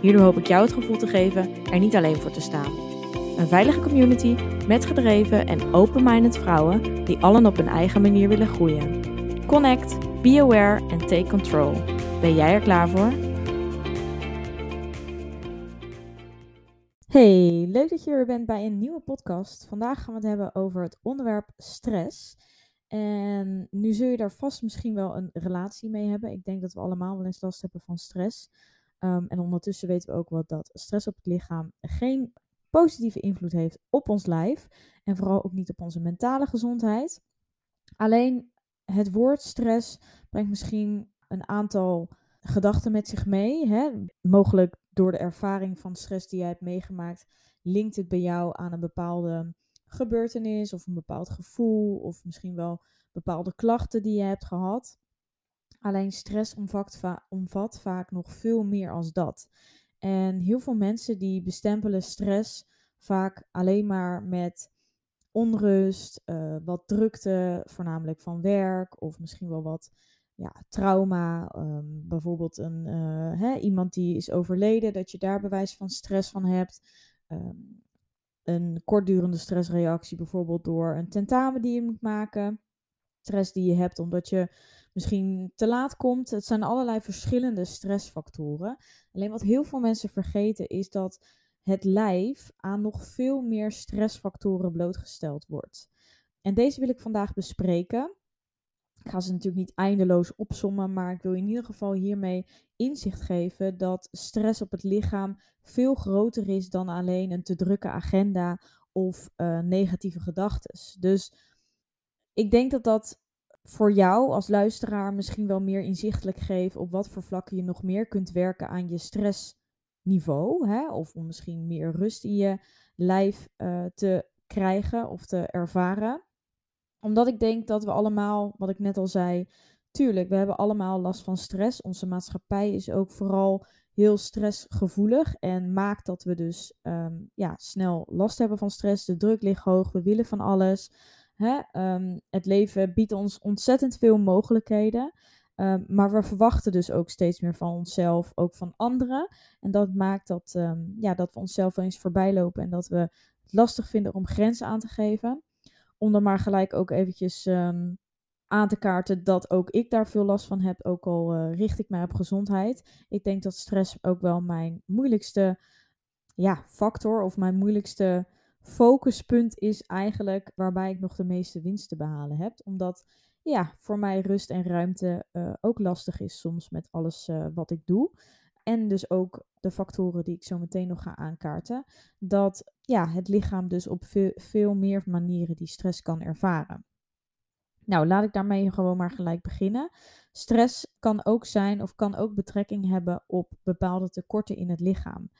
Hierdoor hoop ik jou het gevoel te geven er niet alleen voor te staan. Een veilige community met gedreven en open-minded vrouwen die allen op hun eigen manier willen groeien. Connect, be aware en take control. Ben jij er klaar voor? Hey, leuk dat je er bent bij een nieuwe podcast. Vandaag gaan we het hebben over het onderwerp stress. En nu zul je daar vast misschien wel een relatie mee hebben. Ik denk dat we allemaal wel eens last hebben van stress. En ondertussen weten we ook wel dat stress op het lichaam geen positieve invloed heeft op ons lijf. En vooral ook niet op onze mentale gezondheid. Alleen het woord stress brengt misschien een aantal gedachten met zich mee. Hè? Mogelijk door de ervaring van stress die jij hebt meegemaakt, linkt het bij jou aan een bepaalde gebeurtenis of een bepaald gevoel of misschien wel bepaalde klachten die je hebt gehad. Alleen stress omvat vaak nog veel meer als dat. En heel veel mensen die bestempelen stress vaak alleen maar met onrust, wat drukte, voornamelijk van werk of misschien wel wat trauma. Bijvoorbeeld iemand die is overleden, dat je daar bewijs van stress van hebt. Een kortdurende stressreactie bijvoorbeeld door een tentamen die je moet maken. Stress die je hebt omdat je misschien te laat komt. Het zijn allerlei verschillende stressfactoren. Alleen wat heel veel mensen vergeten is dat het lijf aan nog veel meer stressfactoren blootgesteld wordt. En deze wil ik vandaag bespreken. Ik ga ze natuurlijk niet eindeloos opsommen, maar ik wil in ieder geval hiermee inzicht geven dat stress op het lichaam veel groter is dan alleen een te drukke agenda of negatieve gedachtes. Dus ik denk dat dat voor jou als luisteraar misschien wel meer inzichtelijk geeft op wat voor vlakken je nog meer kunt werken aan je stressniveau. Hè? Of om misschien meer rust in je lijf te krijgen of te ervaren. Omdat ik denk dat we allemaal, wat ik net al zei, tuurlijk, we hebben allemaal last van stress. Onze maatschappij is ook vooral heel stressgevoelig en maakt dat we dus snel last hebben van stress. De druk ligt hoog, we willen van alles. Hè? Het leven biedt ons ontzettend veel mogelijkheden. Maar we verwachten dus ook steeds meer van onszelf, ook van anderen. En dat maakt dat, dat we onszelf wel eens voorbij lopen en dat we het lastig vinden om grenzen aan te geven. Om dan maar gelijk ook eventjes aan te kaarten dat ook ik daar veel last van heb. Ook al richt ik mij op gezondheid. Ik denk dat stress ook wel mijn moeilijkste factor of mijn moeilijkste focuspunt is eigenlijk. Waarbij ik nog de meeste winst te behalen heb. Omdat voor mij rust en ruimte ook lastig is soms met alles wat ik doe. En dus ook de factoren die ik zo meteen nog ga aankaarten. Dat het lichaam dus op veel meer manieren die stress kan ervaren. Nou, laat ik daarmee gewoon maar gelijk beginnen. Stress kan ook zijn of kan ook betrekking hebben op bepaalde tekorten in het lichaam.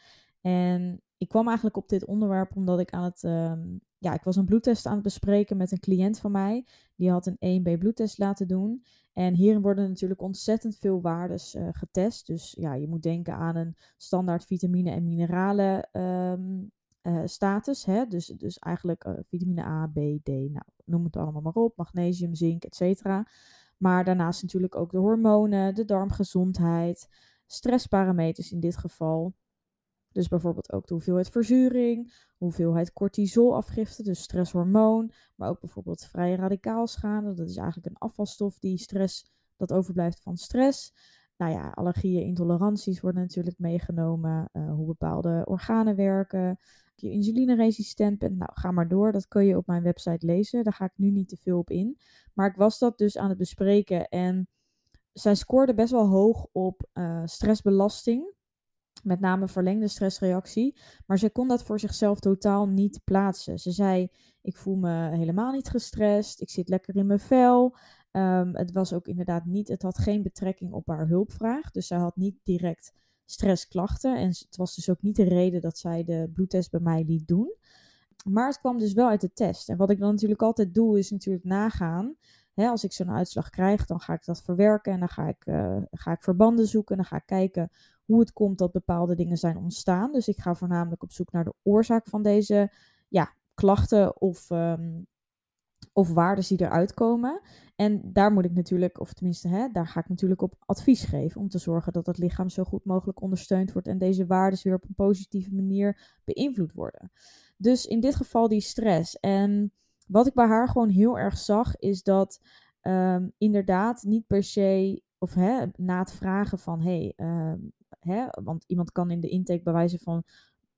En ik kwam eigenlijk op dit onderwerp omdat ik ik was een bloedtest aan het bespreken met een cliënt van mij. Die had een 1B bloedtest laten doen. En hierin worden natuurlijk ontzettend veel waardes getest. Dus je moet denken aan een standaard vitamine en mineralen status. Hè? Dus eigenlijk vitamine A, B, D, noem het allemaal maar op. Magnesium, zink, etc. Maar daarnaast natuurlijk ook de hormonen, de darmgezondheid, stressparameters in dit geval. Dus bijvoorbeeld ook de hoeveelheid verzuring, hoeveelheid cortisolafgifte, dus stresshormoon. Maar ook bijvoorbeeld vrije radicaalschade. Dat is eigenlijk een afvalstof dat overblijft van stress. Nou ja, allergieën, intoleranties worden natuurlijk meegenomen. Hoe bepaalde organen werken. Of je insulineresistent bent. Nou, ga maar door. Dat kun je op mijn website lezen. Daar ga ik nu niet te veel op in. Maar ik was dat dus aan het bespreken. En zij scoorde best wel hoog op stressbelasting. Met name verlengde stressreactie. Maar ze kon dat voor zichzelf totaal niet plaatsen. Ze zei, ik voel me helemaal niet gestrest. Ik zit lekker in mijn vel. Het had geen betrekking op haar hulpvraag. Dus zij had niet direct stressklachten. En het was dus ook niet de reden dat zij de bloedtest bij mij liet doen. Maar het kwam dus wel uit de test. En wat ik dan natuurlijk altijd doe, is natuurlijk nagaan. Hè, als ik zo'n uitslag krijg, dan ga ik dat verwerken. En dan ga ik verbanden zoeken. En dan ga ik kijken hoe het komt dat bepaalde dingen zijn ontstaan. Dus ik ga voornamelijk op zoek naar de oorzaak van deze klachten of waardes die eruit komen. En daar moet ik natuurlijk, of tenminste, daar ga ik natuurlijk op advies geven om te zorgen dat het lichaam zo goed mogelijk ondersteund wordt en deze waardes weer op een positieve manier beïnvloed worden. Dus in dit geval die stress. En wat ik bij haar gewoon heel erg zag, is dat inderdaad niet per se, of na het vragen van, want iemand kan in de intake bij wijze van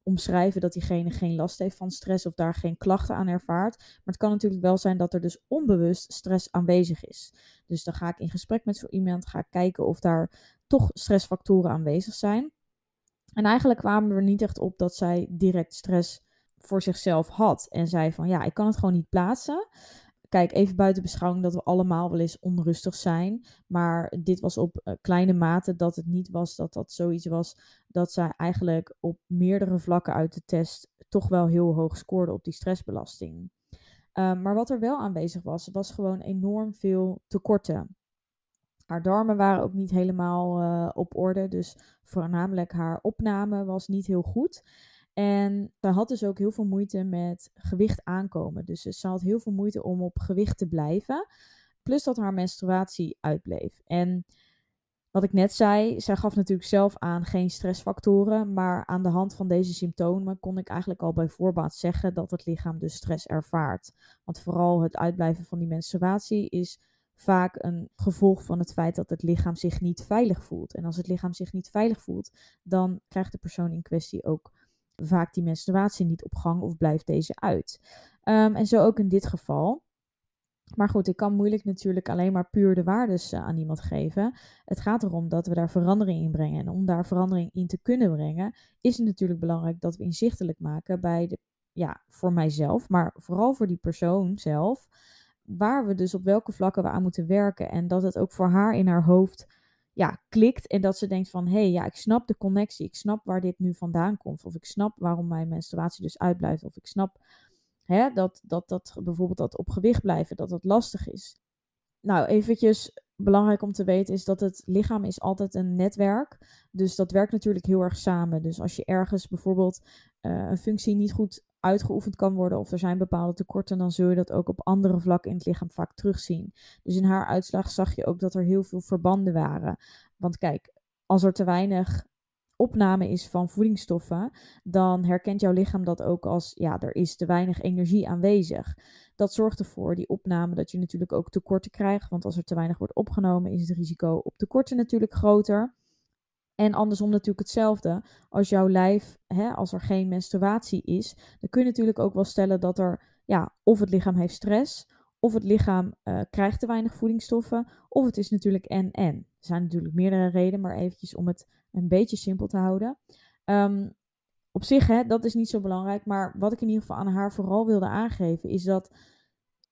omschrijven dat diegene geen last heeft van stress of daar geen klachten aan ervaart. Maar het kan natuurlijk wel zijn dat er dus onbewust stress aanwezig is. Dus dan ga ik in gesprek met zo iemand, ga ik kijken of daar toch stressfactoren aanwezig zijn. En eigenlijk kwamen we er niet echt op dat zij direct stress voor zichzelf had. En zei van ik kan het gewoon niet plaatsen. Kijk, even buiten beschouwing dat we allemaal wel eens onrustig zijn. Maar dit was op kleine mate dat het niet was dat zoiets was. Dat zij eigenlijk op meerdere vlakken uit de test toch wel heel hoog scoorde op die stressbelasting. Maar wat er wel aanwezig was, was gewoon enorm veel tekorten. Haar darmen waren ook niet helemaal op orde. Dus voornamelijk haar opname was niet heel goed. En ze had dus ook heel veel moeite met gewicht aankomen. Dus ze had heel veel moeite om op gewicht te blijven. Plus dat haar menstruatie uitbleef. En wat ik net zei, zij gaf natuurlijk zelf aan geen stressfactoren. Maar aan de hand van deze symptomen kon ik eigenlijk al bij voorbaat zeggen dat het lichaam dus stress ervaart. Want vooral het uitblijven van die menstruatie is vaak een gevolg van het feit dat het lichaam zich niet veilig voelt. En als het lichaam zich niet veilig voelt, dan krijgt de persoon in kwestie ook vaak die menstruatie niet op gang of blijft deze uit. En zo ook in dit geval. Maar goed, ik kan moeilijk natuurlijk alleen maar puur de waardes aan iemand geven. Het gaat erom dat we daar verandering in brengen. En om daar verandering in te kunnen brengen, is het natuurlijk belangrijk dat we inzichtelijk maken bij voor mijzelf, maar vooral voor die persoon zelf, waar we dus op welke vlakken we aan moeten werken. En dat het ook voor haar in haar hoofd klikt en dat ze denkt van ik snap de connectie, ik snap waar dit nu vandaan komt of ik snap waarom mijn menstruatie dus uitblijft of ik snap dat bijvoorbeeld dat op gewicht blijven, dat dat lastig is. Nou, eventjes belangrijk om te weten is dat het lichaam is altijd een netwerk, dus dat werkt natuurlijk heel erg samen. Dus als je ergens bijvoorbeeld een functie niet goed uitgeoefend kan worden of er zijn bepaalde tekorten, dan zul je dat ook op andere vlakken in het lichaam vaak terugzien. Dus in haar uitslag zag je ook dat er heel veel verbanden waren. Want kijk, als er te weinig opname is van voedingsstoffen, dan herkent jouw lichaam dat ook als er is te weinig energie aanwezig. Dat zorgt ervoor, die opname, dat je natuurlijk ook tekorten krijgt, want als er te weinig wordt opgenomen is het risico op tekorten natuurlijk groter. En andersom natuurlijk hetzelfde. Als jouw lijf, als er geen menstruatie is, dan kun je natuurlijk ook wel stellen dat er, of het lichaam heeft stress, of het lichaam krijgt te weinig voedingsstoffen, of het is natuurlijk en. Er zijn natuurlijk meerdere redenen, maar eventjes om het een beetje simpel te houden. Op zich, dat is niet zo belangrijk, maar wat ik in ieder geval aan haar vooral wilde aangeven, is dat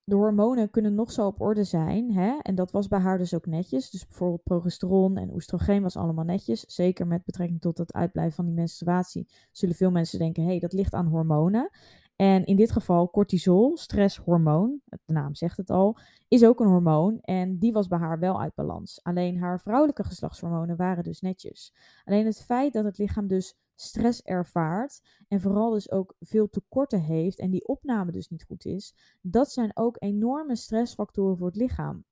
de hormonen kunnen nog zo op orde zijn. En dat was bij haar dus ook netjes. Dus bijvoorbeeld progesteron en oestrogeen was allemaal netjes. Zeker met betrekking tot het uitblijven van die menstruatie zullen veel mensen denken, dat ligt aan hormonen. En in dit geval cortisol, stresshormoon, de naam zegt het al, is ook een hormoon. En die was bij haar wel uit balans. Alleen haar vrouwelijke geslachtshormonen waren dus netjes. Alleen het feit dat het lichaam dus stress ervaart en vooral dus ook veel tekorten heeft en die opname dus niet goed is, dat zijn ook enorme stressfactoren voor het lichaam.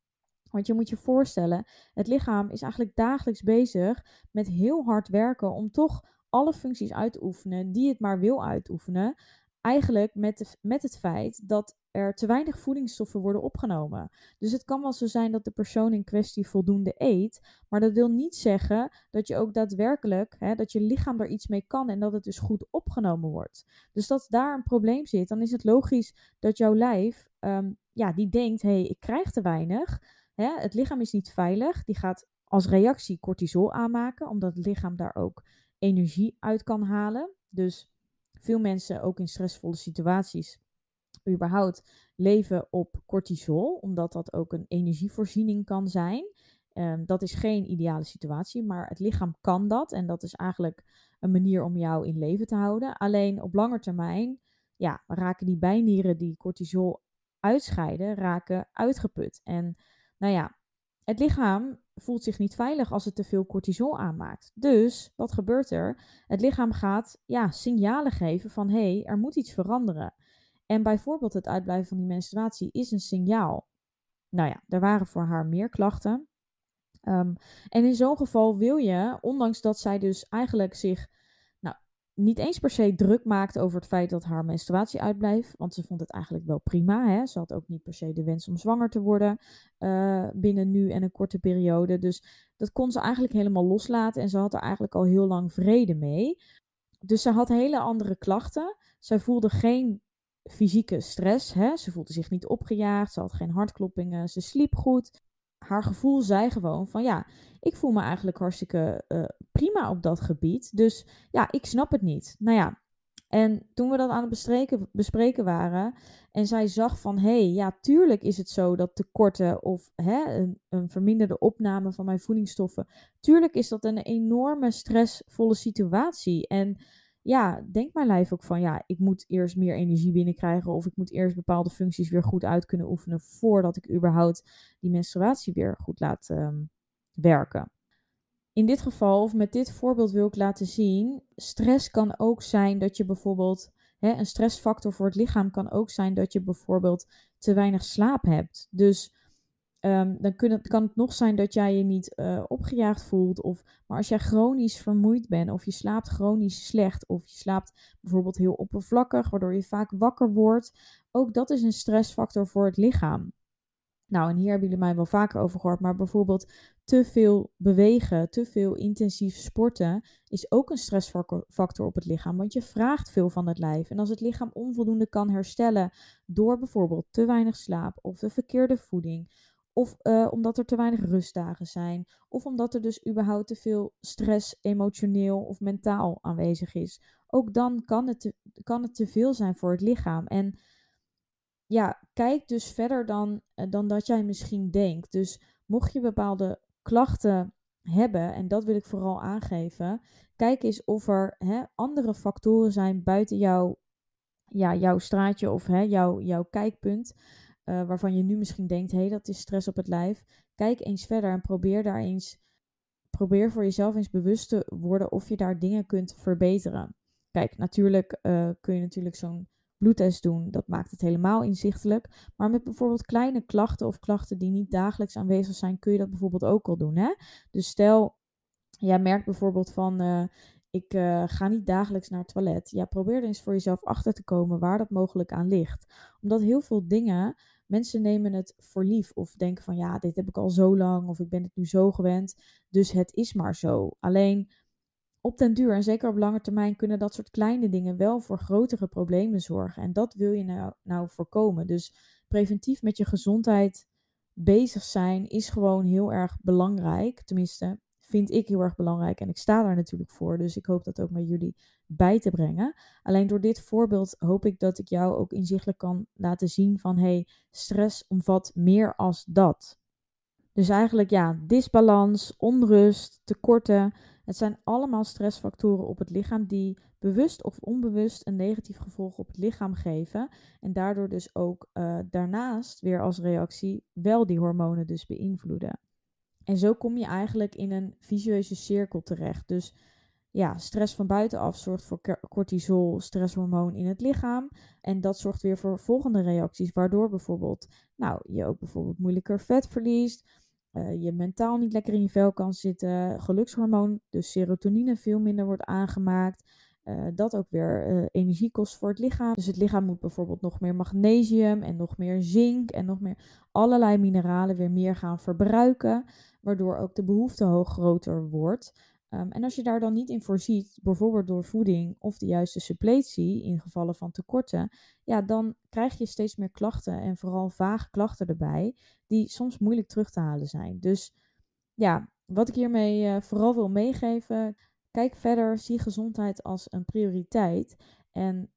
Want je moet je voorstellen, het lichaam is eigenlijk dagelijks bezig met heel hard werken om toch alle functies uit te oefenen die het maar wil uitoefenen. Eigenlijk met het feit dat er te weinig voedingsstoffen worden opgenomen. Dus het kan wel zo zijn dat de persoon in kwestie voldoende eet, maar dat wil niet zeggen dat je ook daadwerkelijk, dat je lichaam er iets mee kan en dat het dus goed opgenomen wordt. Dus als daar een probleem zit, dan is het logisch dat jouw lijf, die denkt, ik krijg te weinig. Het lichaam is niet veilig, die gaat als reactie cortisol aanmaken, omdat het lichaam daar ook energie uit kan halen. Dus veel mensen, ook in stressvolle situaties, überhaupt leven op cortisol, omdat dat ook een energievoorziening kan zijn. Dat is geen ideale situatie, maar het lichaam kan dat. En dat is eigenlijk een manier om jou in leven te houden. Alleen op lange termijn raken die bijnieren die cortisol uitscheiden, raken uitgeput. En het lichaam voelt zich niet veilig als het te veel cortisol aanmaakt. Dus, wat gebeurt er? Het lichaam gaat signalen geven van hé, er moet iets veranderen. En bijvoorbeeld het uitblijven van die menstruatie is een signaal. Er waren voor haar meer klachten. En in zo'n geval wil je, ondanks dat zij dus eigenlijk zich niet eens per se druk maakt over het feit dat haar menstruatie uitblijft, want ze vond het eigenlijk wel prima. Hè? Ze had ook niet per se de wens om zwanger te worden binnen nu en een korte periode. Dus dat kon ze eigenlijk helemaal loslaten en ze had er eigenlijk al heel lang vrede mee. Dus ze had hele andere klachten. Zij voelde geen fysieke stress. Hè? Ze voelde zich niet opgejaagd, ze had geen hartkloppingen, ze sliep goed. Haar gevoel zei gewoon van ik voel me eigenlijk hartstikke prima op dat gebied. Dus ik snap het niet. En toen we dat aan het bespreken waren en zij zag van tuurlijk is het zo dat tekorten of een verminderde opname van mijn voedingsstoffen, tuurlijk is dat een enorme stressvolle situatie. En denkt mijn lijf ook van ik moet eerst meer energie binnenkrijgen of ik moet eerst bepaalde functies weer goed uit kunnen oefenen voordat ik überhaupt die menstruatie weer goed laat werken. In dit geval, of met dit voorbeeld wil ik laten zien, stress kan ook zijn dat je bijvoorbeeld, een stressfactor voor het lichaam kan ook zijn dat je bijvoorbeeld te weinig slaap hebt. Dus dan kan het nog zijn dat jij je niet opgejaagd voelt. Maar als jij chronisch vermoeid bent of je slaapt chronisch slecht of je slaapt bijvoorbeeld heel oppervlakkig, waardoor je vaak wakker wordt. Ook dat is een stressfactor voor het lichaam. En hier hebben jullie mij wel vaker over gehoord, maar bijvoorbeeld te veel bewegen, te veel intensief sporten is ook een stressfactor op het lichaam, want je vraagt veel van het lijf. En als het lichaam onvoldoende kan herstellen door bijvoorbeeld te weinig slaap of de verkeerde voeding, of omdat er te weinig rustdagen zijn. Of omdat er dus überhaupt te veel stress emotioneel of mentaal aanwezig is. Ook dan kan het te veel zijn voor het lichaam. En kijk dus verder dan dat jij misschien denkt. Dus mocht je bepaalde klachten hebben, en dat wil ik vooral aangeven. Kijk eens of er andere factoren zijn buiten jouw straatje of jouw kijkpunt. Waarvan je nu misschien denkt, dat is stress op het lijf. Kijk eens verder en probeer voor jezelf eens bewust te worden of je daar dingen kunt verbeteren. Kijk, natuurlijk kun je natuurlijk zo'n bloedtest doen. Dat maakt het helemaal inzichtelijk. Maar met bijvoorbeeld kleine klachten of klachten die niet dagelijks aanwezig zijn, kun je dat bijvoorbeeld ook al doen. Hè? Dus stel, jij merkt bijvoorbeeld van Ik ga niet dagelijks naar het toilet. Probeer er eens voor jezelf achter te komen waar dat mogelijk aan ligt. Omdat heel veel dingen, mensen nemen het voor lief. Of denken van dit heb ik al zo lang. Of ik ben het nu zo gewend. Dus het is maar zo. Alleen op den duur en zeker op lange termijn kunnen dat soort kleine dingen wel voor grotere problemen zorgen. En dat wil je nou voorkomen. Dus preventief met je gezondheid bezig zijn is gewoon heel erg belangrijk. Tenminste, vind ik heel erg belangrijk en ik sta daar natuurlijk voor. Dus ik hoop dat ook met jullie bij te brengen. Alleen door dit voorbeeld hoop ik dat ik jou ook inzichtelijk kan laten zien van stress omvat meer als dat. Dus eigenlijk disbalans, onrust, tekorten. Het zijn allemaal stressfactoren op het lichaam die bewust of onbewust een negatief gevolg op het lichaam geven. En daardoor dus ook daarnaast weer als reactie wel die hormonen dus beïnvloeden. En zo kom je eigenlijk in een vicieuze cirkel terecht. Dus stress van buitenaf zorgt voor cortisol, stresshormoon in het lichaam. En dat zorgt weer voor volgende reacties, waardoor bijvoorbeeld je ook bijvoorbeeld moeilijker vet verliest. Je mentaal niet lekker in je vel kan zitten. Gelukshormoon, dus serotonine, veel minder wordt aangemaakt. Dat ook weer energie kost voor het lichaam. Dus het lichaam moet bijvoorbeeld nog meer magnesium en nog meer zink en nog meer allerlei mineralen weer meer gaan verbruiken. Waardoor ook de behoefte groter wordt. En als je daar dan niet in voorziet, bijvoorbeeld door voeding of de juiste suppletie in gevallen van tekorten, dan krijg je steeds meer klachten en vooral vage klachten erbij die soms moeilijk terug te halen zijn. Dus wat ik hiermee vooral wil meegeven. Kijk verder, zie gezondheid als een prioriteit. En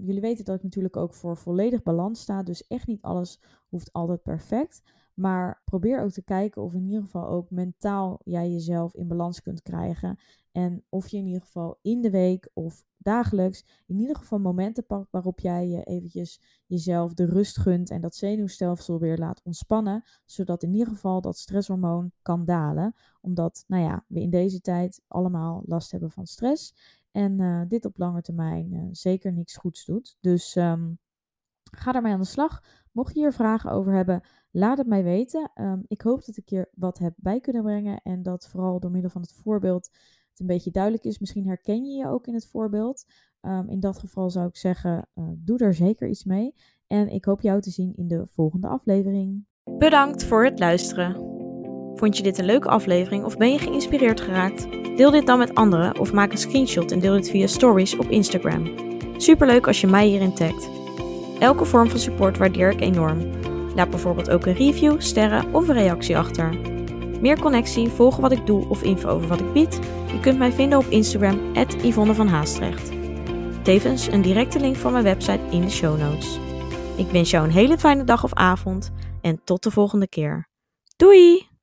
jullie weten dat ik natuurlijk ook voor volledig balans sta. Dus echt niet alles hoeft altijd perfect. Maar probeer ook te kijken of in ieder geval ook mentaal jij jezelf in balans kunt krijgen. En of je in ieder geval in de week of dagelijks in ieder geval momenten pakt waarop jij je eventjes jezelf de rust gunt en dat zenuwstelsel weer laat ontspannen. Zodat in ieder geval dat stresshormoon kan dalen. Omdat, we in deze tijd allemaal last hebben van stress. En dit op lange termijn zeker niks goeds doet. Dus ga daarmee aan de slag. Mocht je hier vragen over hebben, laat het mij weten. Ik hoop dat ik hier wat heb bij kunnen brengen. En dat vooral door middel van het voorbeeld het een beetje duidelijk is. Misschien herken je je ook in het voorbeeld. In dat geval zou ik zeggen, doe er zeker iets mee. En ik hoop jou te zien in de volgende aflevering. Bedankt voor het luisteren. Vond je dit een leuke aflevering of ben je geïnspireerd geraakt? Deel dit dan met anderen of maak een screenshot en deel dit via stories op Instagram. Superleuk als je mij hierin tagt. Elke vorm van support waardeer ik enorm. Laat bijvoorbeeld ook een review, sterren of een reactie achter. Meer connectie, volg wat ik doe of info over wat ik bied? Je kunt mij vinden op Instagram @YvonnevanHaastrecht. Tevens een directe link van mijn website in de show notes. Ik wens jou een hele fijne dag of avond en tot de volgende keer. Doei!